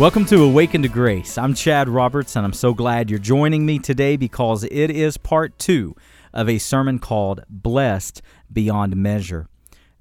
Welcome to Awaken to Grace. I'm Chad Roberts, and I'm so glad you're joining me today because it is part two of a sermon called Blessed Beyond Measure.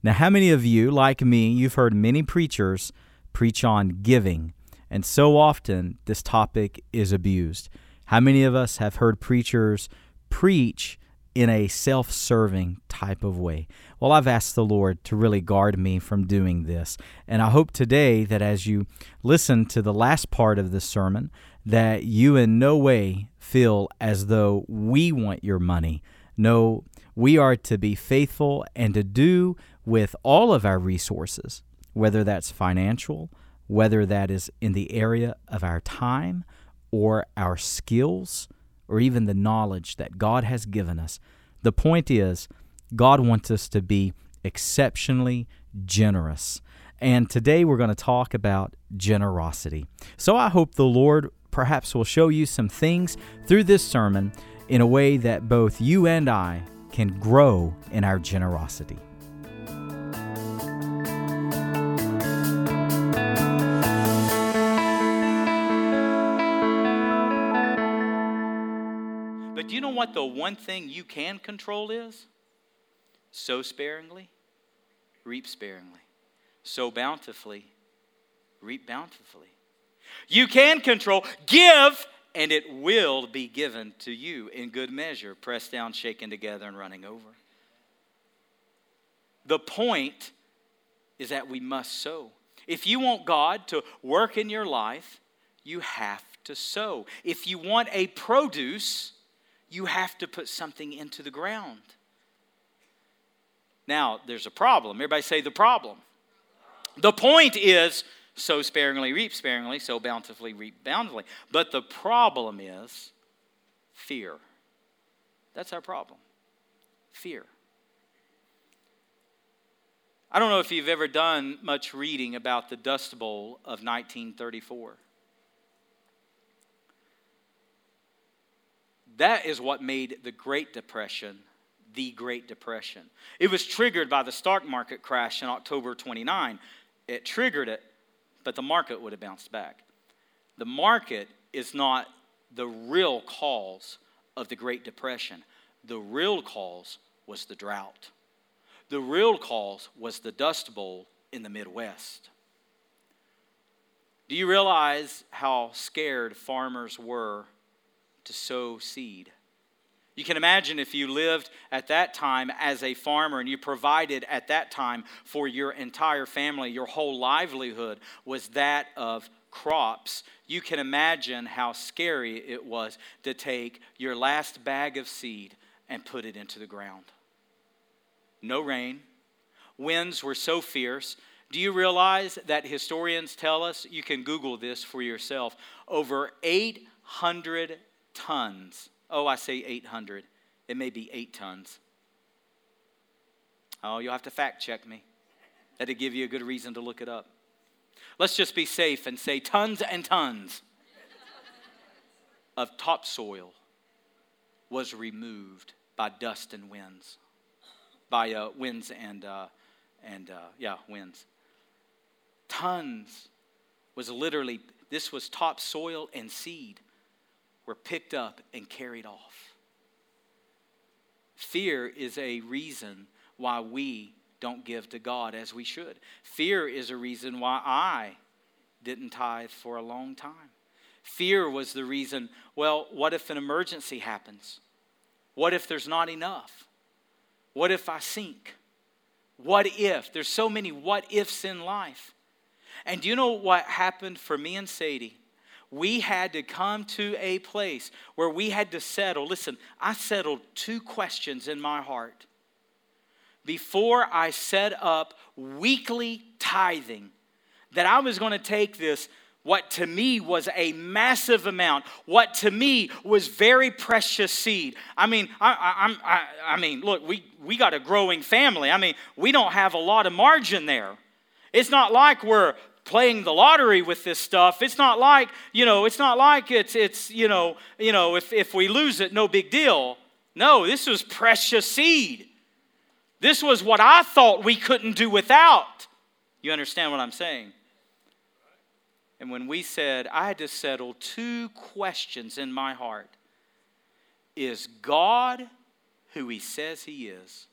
Now, how many of you, like me, you've heard many preachers preach on giving, and so often this topic is abused. How many of us have heard preachers preach in a self-serving type of way? Well, I've asked the Lord to really guard me from doing this. And I hope today that as you listen to the last part of this sermon, that you in no way feel as though we want your money. No, we are to be faithful and to do with all of our resources, whether that's financial, whether that is in the area of our time or our skills, or even the knowledge that God has given us. The point is, God wants us to be exceptionally generous. And today we're going to talk about generosity. So I hope the Lord perhaps will show you some things through this sermon in a way that both you and I can grow in our generosity. What the one thing you can control is? Sow sparingly, reap sparingly. Sow bountifully, reap bountifully. You can control. Give, and it will be given to you in good measure, pressed down, shaken together, and running over. The point is that we must sow. If you want God to work in your life, you have to sow. If you want a produce, you have to put something into the ground. Now, there's a problem. Everybody say the problem. The point is, sow sparingly, reap sparingly, sow bountifully, reap bountifully. But the problem is fear. That's our problem. Fear. I don't know if you've ever done much reading about the Dust Bowl of 1934. That is what made the Great Depression the Great Depression. It was triggered by the stock market crash in October 29. It triggered it, but the market would have bounced back. The market is not the real cause of the Great Depression. The real cause was the drought. The real cause was the Dust Bowl in the Midwest. Do you realize how scared farmers were to sow seed? You can imagine if you lived at that time as a farmer and you provided at that time for your entire family, your whole livelihood was that of crops. You can imagine how scary it was to take your last bag of seed and put it into the ground. No rain. Winds were so fierce. Do you realize that historians tell us, you can Google this for yourself, over 800 tons. Oh, I say 800. It may be 8 tons. Oh, you'll have to fact check me. That'd give you a good reason to look it up. Let's just be safe and say tons and tons of topsoil was removed by dust and winds. By winds and winds. Tons was literally, this was topsoil and seed were picked up and carried off. Fear is a reason why we don't give to God as we should. Fear is a reason why I didn't tithe for a long time. Fear was the reason, well, what if an emergency happens? What if there's not enough? What if I sink? What if? There's so many what ifs in life. And do you know what happened for me and Sadie? We had to come to a place where we had to settle. Listen, I settled two questions in my heart before I set up weekly tithing, that I was going to take this, what to me was a massive amount, what to me was very precious seed. I mean, look, we got a growing family. I mean, we don't have a lot of margin there. It's not like we're playing the lottery with this stuff. It's not like, if we lose it, no big deal. No, this was precious seed. This was what I thought we couldn't do without. You understand what I'm saying? And when we said, I had to settle two questions in my heart. Is God who he says he is?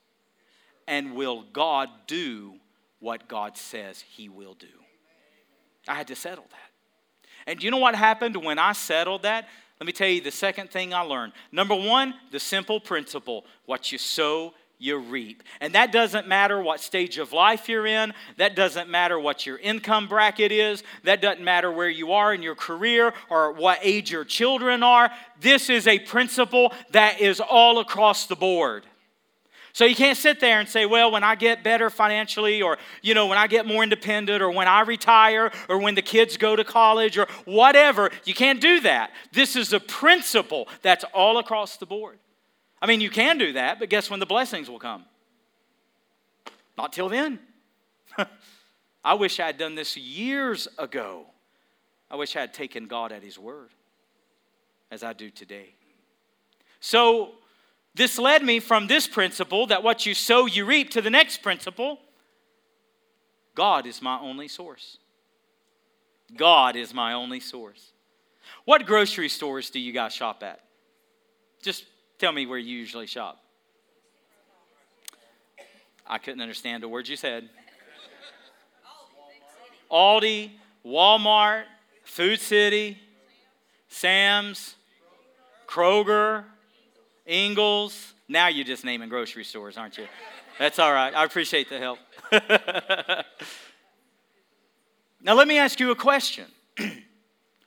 And will God do what God says he will do? I had to settle that. And you know what happened when I settled that? Let me tell you the second thing I learned. Number one, the simple principle. What you sow, you reap. And that doesn't matter what stage of life you're in. That doesn't matter what your income bracket is. That doesn't matter where you are in your career or what age your children are. This is a principle that is all across the board. So you can't sit there and say, well, when I get better financially or, you know, when I get more independent or when I retire or when the kids go to college or whatever. You can't do that. This is a principle that's all across the board. I mean, you can do that, but guess when the blessings will come? Not till then. I wish I had done this years ago. I wish I had taken God at his word as I do today. So this led me from this principle that what you sow, you reap, to the next principle. God is my only source. God is my only source. What grocery stores do you guys shop at? Just tell me where you usually shop. I couldn't understand a word you said. Aldi, Walmart, Food City, Sam's, Kroger, Ingles. Now you're just naming grocery stores, aren't you? That's all right. I appreciate the help. Now let me ask you a question.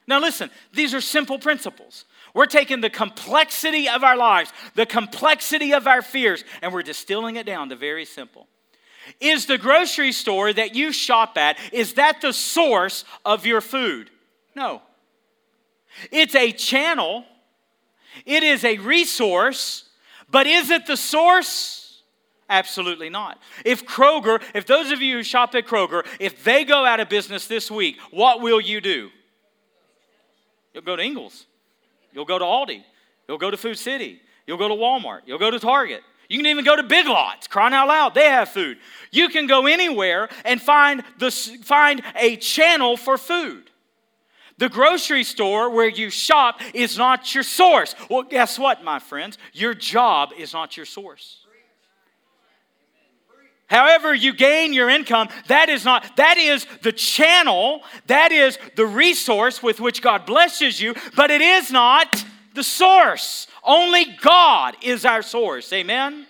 Now listen, these are simple principles. We're taking the complexity of our lives, the complexity of our fears, and we're distilling it down to very simple. Is the grocery store that you shop at, is that the source of your food? No. It's a channel. It is a resource, but is it the source? Absolutely not. If those of you who shop at Kroger, if they go out of business this week, what will you do? You'll go to Ingles. You'll go to Aldi. You'll go to Food City. You'll go to Walmart. You'll go to Target. You can even go to Big Lots. Crying out loud, they have food. You can go anywhere and find a channel for food. The grocery store where you shop is not your source. Well, guess what, my friends? Your job is not your source. However you gain your income, that is the channel, that is the resource with which God blesses you, but it is not the source. Only God is our source. Amen?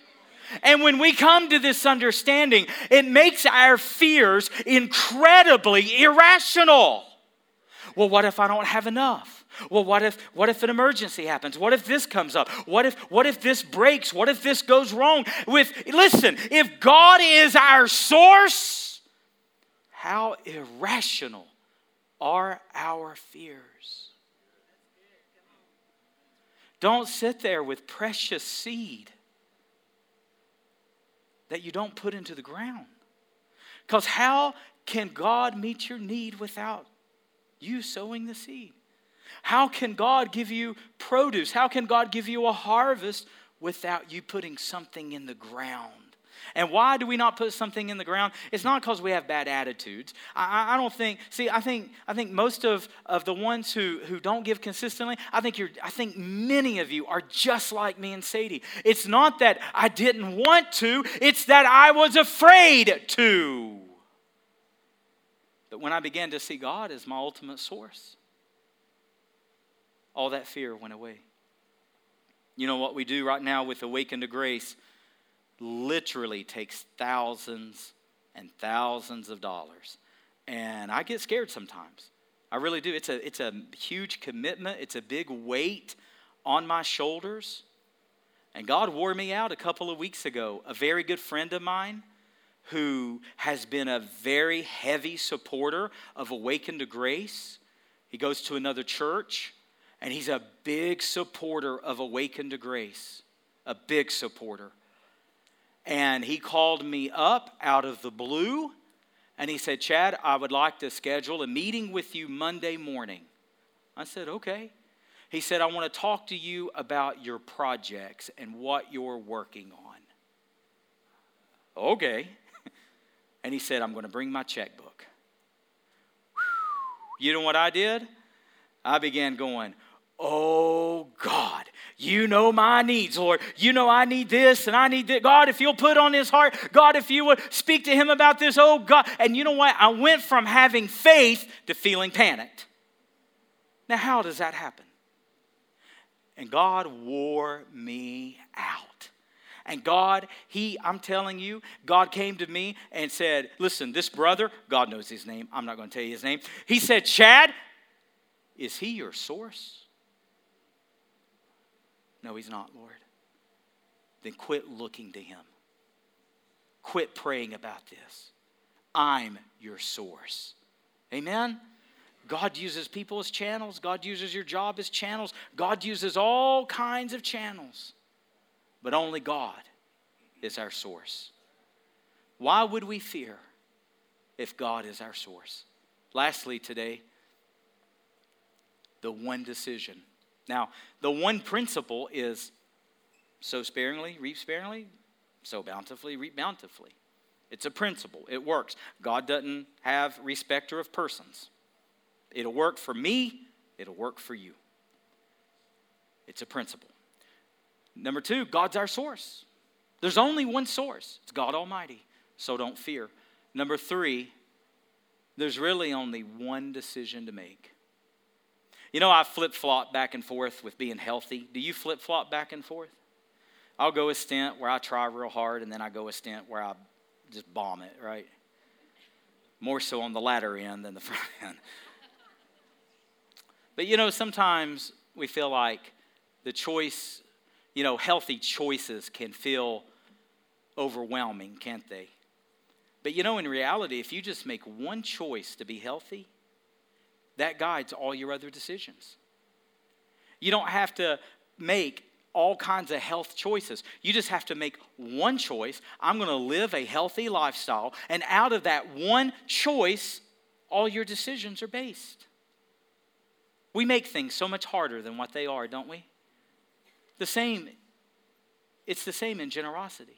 And when we come to this understanding, it makes our fears incredibly irrational. Well, what if I don't have enough? Well, what if an emergency happens? What if this comes up? What if this breaks? What if this goes wrong? Listen, if God is our source, how irrational are our fears? Don't sit there with precious seed that you don't put into the ground. Because how can God meet your need without you sowing the seed? How can God give you produce? How can God give you a harvest without you putting something in the ground? And why do we not put something in the ground? It's not because we have bad attitudes. I think most of the ones who don't give consistently, I think many of you are just like me and Sadie. It's not that I didn't want to, it's that I was afraid to. But when I began to see God as my ultimate source, all that fear went away. You know what we do right now with Awaken to Grace literally takes thousands and thousands of dollars. And I get scared sometimes. I really do. It's a huge commitment. It's a big weight on my shoulders. And God wore me out a couple of weeks ago. A very good friend of mine who has been a very heavy supporter of Awaken to Grace. He goes to another church, and he's a big supporter of Awaken to Grace, a big supporter. And he called me up out of the blue, and he said, Chad, I would like to schedule a meeting with you Monday morning. I said, okay. He said, I want to talk to you about your projects and what you're working on. Okay. And he said, I'm going to bring my checkbook. You know what I did? I began going, oh, God, you know my needs, Lord. You know I need this and I need that. God, if you'll put on his heart. God, if you would speak to him about this, oh, God. And you know what? I went from having faith to feeling panicked. Now, how does that happen? And God wore me out. And God, I'm telling you, God came to me and said, listen, this brother, God knows his name. I'm not going to tell you his name. He said, Chad, is he your source? No, he's not, Lord. Then quit looking to him. Quit praying about this. I'm your source. Amen? God uses people as channels. God uses your job as channels. God uses all kinds of channels. But only God is our source. Why would we fear if God is our source? Lastly today, the one decision. Now, the one principle is sow sparingly, reap sparingly, sow bountifully, reap bountifully. It's a principle. It works. God doesn't have respecter of persons. It'll work for me. It'll work for you. It's a principle. Number two, God's our source. There's only one source. It's God Almighty. So don't fear. Number three, there's really only one decision to make. You know, I flip-flop back and forth with being healthy. Do you flip-flop back and forth? I'll go a stint where I try real hard, and then I go a stint where I just bomb it, right? More so on the latter end than the front end. But, you know, sometimes we feel like the choice, you know, healthy choices can feel overwhelming, can't they? But, you know, in reality, if you just make one choice to be healthy, that guides all your other decisions. You don't have to make all kinds of health choices. You just have to make one choice. I'm going to live a healthy lifestyle. And out of that one choice, all your decisions are based. We make things so much harder than what they are, don't we? It's the same in generosity.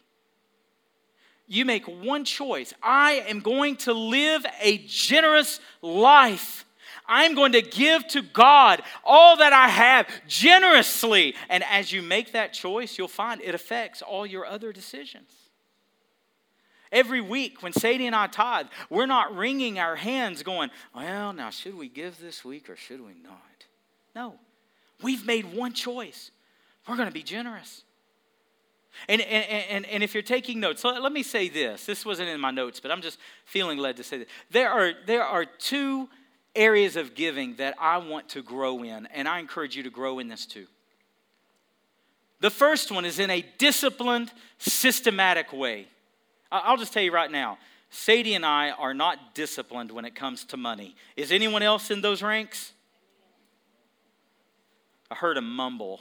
You make one choice. I am going to live a generous life. I'm going to give to God all that I have generously. And as you make that choice, you'll find it affects all your other decisions. Every week when Sadie and I tithe, we're not wringing our hands going, well, now should we give this week or should we not? No, we've made one choice. We're going to be generous. And if you're taking notes, let me say this. This wasn't in my notes, but I'm just feeling led to say this. There are two areas of giving that I want to grow in, and I encourage you to grow in this too. The first one is in a disciplined, systematic way. I'll just tell you right now, Sadie and I are not disciplined when it comes to money. Is anyone else in those ranks? I heard a mumble.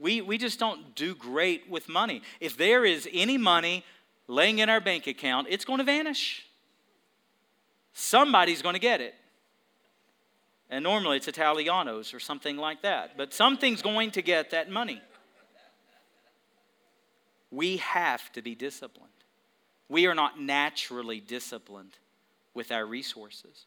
We just don't do great with money. If there is any money laying in our bank account, it's going to vanish. Somebody's going to get it. And normally it's Italiano's or something like that. But something's going to get that money. We have to be disciplined. We are not naturally disciplined with our resources.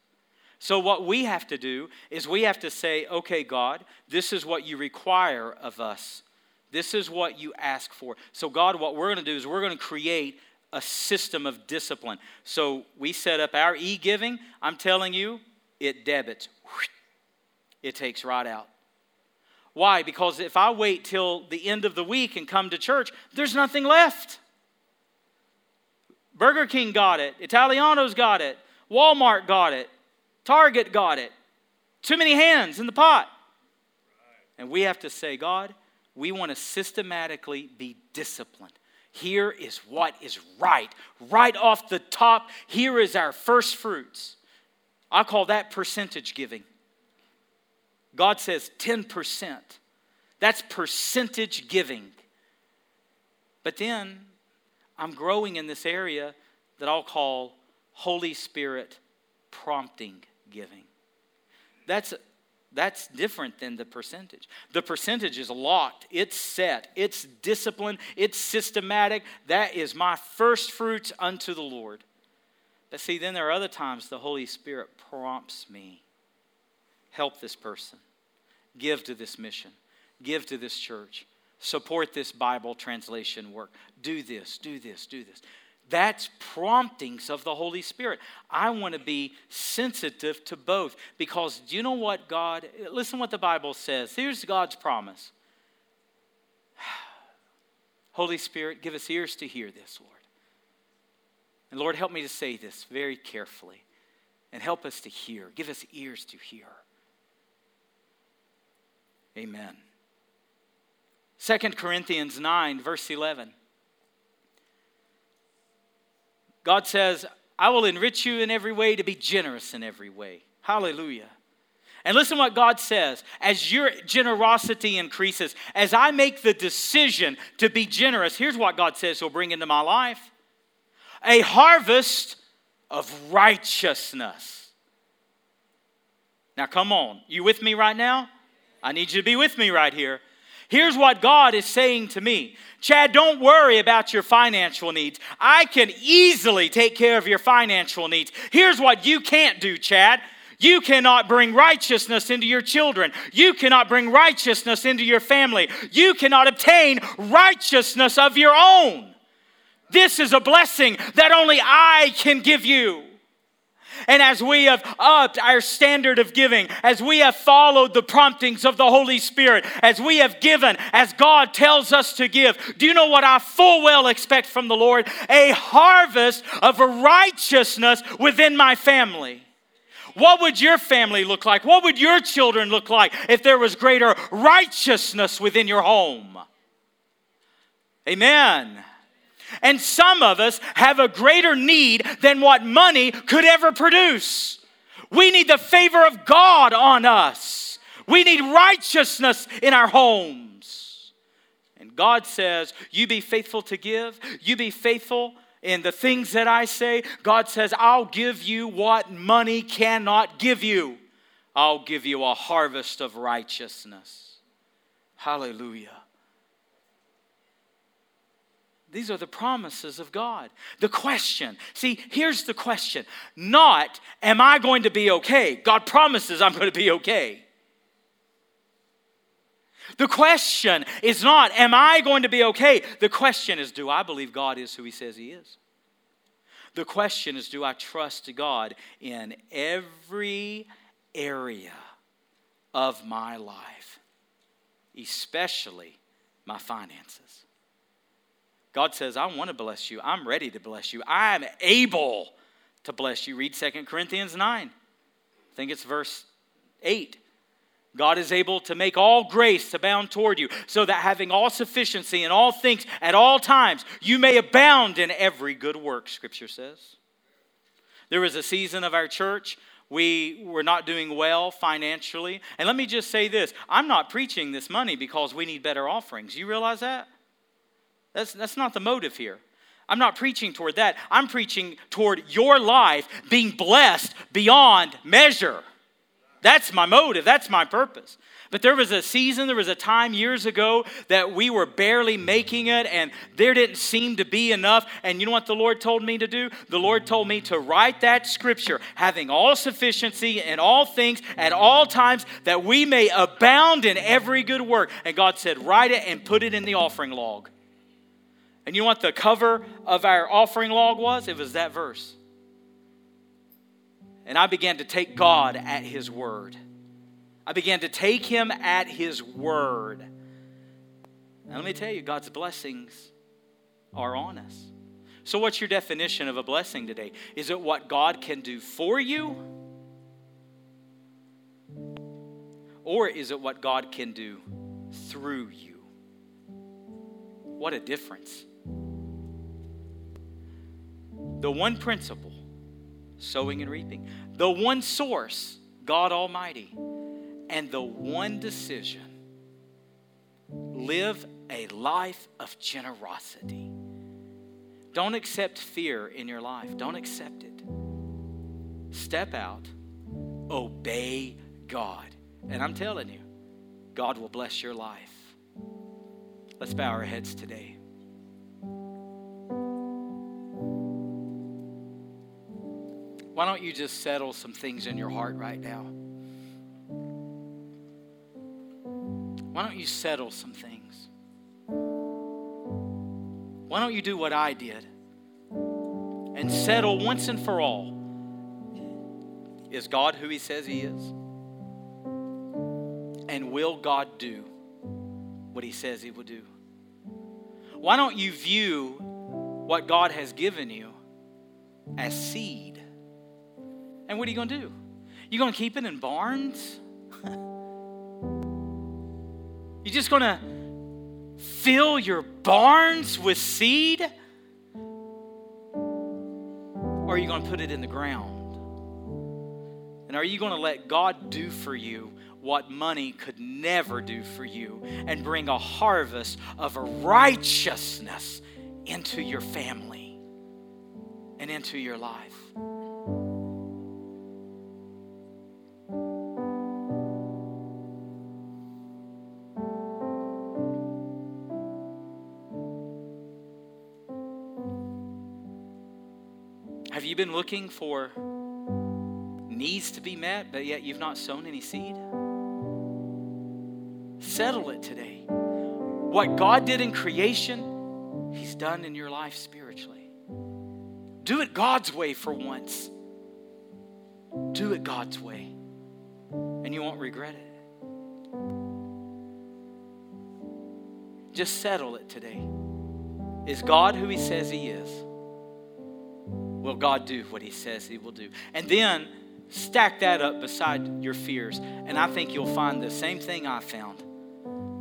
So what we have to do is we have to say, okay, God, this is what you require of us. This is what you ask for. So God, what we're going to do is we're going to create a system of discipline. So we set up our e-giving. I'm telling you, it debits. It takes right out. Why? Because if I wait till the end of the week and come to church, there's nothing left. Burger King got it. Italiano's got it. Walmart got it. Target got it. Too many hands in the pot. And we have to say, God, we want to systematically be disciplined. Here is what is right. Right off the top, here is our first fruits. I call that percentage giving. God says 10%. That's percentage giving. But then I'm growing in this area that I'll call Holy Spirit prompting giving. That's That's different than the percentage. The percentage is locked. It's set. It's disciplined. It's systematic. That is my first fruits unto the Lord. But see, then there are other times the Holy Spirit prompts me. Help this person. Give to this mission. Give to this church. Support this Bible translation work. Do this, do this, do this. That's promptings of the Holy Spirit. I want to be sensitive to both, because do you know what God, listen what the Bible says. Here's God's promise. Holy Spirit, give us ears to hear this, Lord. And Lord, help me to say this very carefully and help us to hear. Give us ears to hear. Amen. 2 Corinthians 9, verse 11. God says, I will enrich you in every way to be generous in every way. Hallelujah. And listen what God says. As your generosity increases, as I make the decision to be generous, here's what God says he'll bring into my life. A harvest of righteousness. Now come on. You with me right now? I need you to be with me right here. Here's what God is saying to me. Chad, don't worry about your financial needs. I can easily take care of your financial needs. Here's what you can't do, Chad. You cannot bring righteousness into your children. You cannot bring righteousness into your family. You cannot obtain righteousness of your own. This is a blessing that only I can give you. And as we have upped our standard of giving, as we have followed the promptings of the Holy Spirit, as we have given, as God tells us to give, do you know what I full well expect from the Lord? A harvest of righteousness within my family. What would your family look like? What would your children look like if there was greater righteousness within your home? Amen. And some of us have a greater need than what money could ever produce. We need the favor of God on us. We need righteousness in our homes. And God says, you be faithful to give. You be faithful in the things that I say. God says, I'll give you what money cannot give you. I'll give you a harvest of righteousness. Hallelujah. These are the promises of God. The question, see, here's the question. Not, am I going to be okay? God promises I'm going to be okay. The question is not, am I going to be okay? The question is, do I believe God is who he says he is? The question is, do I trust God in every area of my life, especially my finances? God says, I want to bless you. I'm ready to bless you. I'm able to bless you. Read 2 Corinthians 9. I think it's verse 8. God is able to make all grace abound toward you, so that having all sufficiency in all things at all times, you may abound in every good work, Scripture says. There was a season of our church. We were not doing well financially. And let me just say this. I'm not preaching this money because we need better offerings. You realize that? That's not the motive here. I'm not preaching toward that. I'm preaching toward your life being blessed beyond measure. That's my motive. That's my purpose. But there was a season, there was a time years ago that we were barely making it and there didn't seem to be enough. And you know what the Lord told me to do? The Lord told me to write that scripture, having all sufficiency in all things at all times, that we may abound in every good work. And God said, write it and put it in the offering log. And you know what the cover of our offering log was? It was that verse. And I began to take God at his word. I began to take him at his word. And let me tell you, God's blessings are on us. So what's your definition of a blessing today? Is it what God can do for you? Or is it what God can do through you? What a difference. The one principle, sowing and reaping. The one source, God Almighty. And the one decision, live a life of generosity. Don't accept fear in your life. Don't accept it. Step out. Obey God. And I'm telling you, God will bless your life. Let's bow our heads today. Why don't you just settle some things in your heart right now? Why don't you settle some things? Why don't you do what I did and settle once and for all? Is God who He says He is? And will God do what He says He will do? Why don't you view what God has given you as seed? And what are you going to do? You going to keep it in barns? You're just going to fill your barns with seed? Or are you going to put it in the ground? And are you going to let God do for you what money could never do for you and bring a harvest of righteousness into your family and into your life? Have you been looking for needs to be met, but yet you've not sown any seed? Settle it today. What God did in creation, He's done in your life spiritually. Do it God's way for once. Do it God's way, and you won't regret it. Just settle it today. Is God who He says He is? Will God do what He says He will do? And then stack that up beside your fears, and I think you'll find the same thing I found.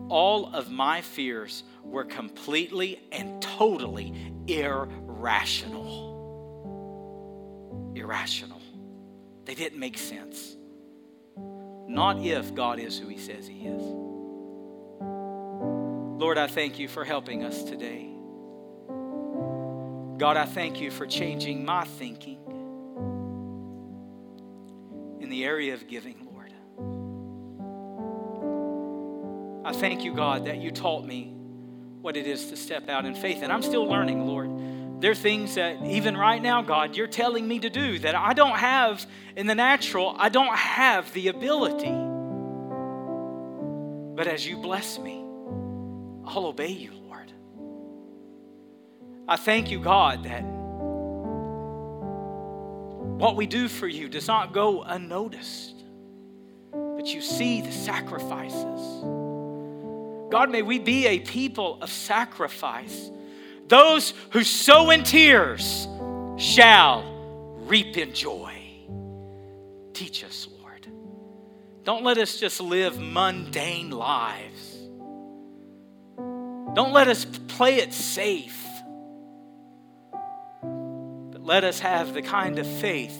All of my fears were completely and totally irrational. Irrational. They didn't make sense. Not if God is who He says He is. Lord, I thank You for helping us today. God, I thank You for changing my thinking in the area of giving, Lord. I thank You, God, that You taught me what it is to step out in faith. And I'm still learning, Lord. There are things that even right now, God, You're telling me to do that I don't have in the natural. I don't have the ability. But as You bless me, I'll obey You, Lord. I thank You, God, that what we do for You does not go unnoticed, but You see the sacrifices. God, may we be a people of sacrifice. Those who sow in tears shall reap in joy. Teach us, Lord. Don't let us just live mundane lives. Don't let us play it safe. But let us have the kind of faith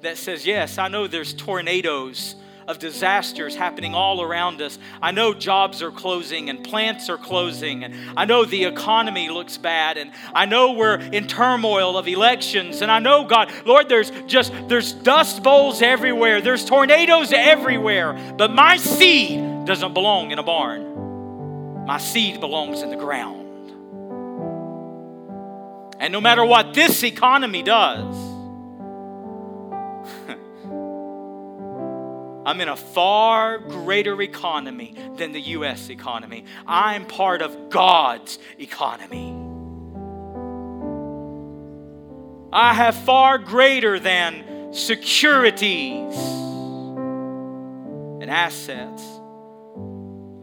that says, yes, I know there's tornadoes of disasters happening all around us. I know jobs are closing and plants are closing, and I know the economy looks bad, and I know we're in turmoil of elections, and I know, God, Lord, there's dust bowls everywhere, there's tornadoes everywhere, but my seed doesn't belong in a barn. My seed belongs in the ground. And no matter what this economy does, I'm in a far greater economy than the U.S. economy. I'm part of God's economy. I have far greater than securities and assets.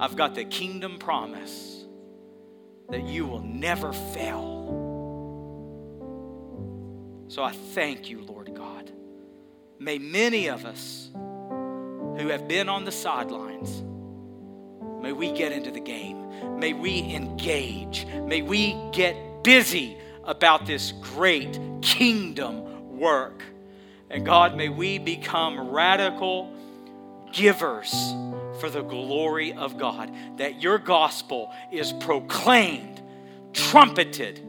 I've got the kingdom promise that You will never fail. So I thank You, Lord God. May many of us who have been on the sidelines, may we get into the game. May we engage. May we get busy about this great kingdom work. And God, may we become radical givers for the glory of God, that Your gospel is proclaimed, trumpeted,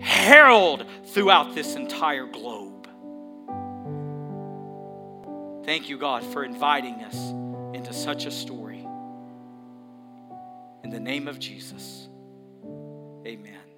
heralded throughout this entire globe. Thank You, God, for inviting us into such a story. In the name of Jesus, amen.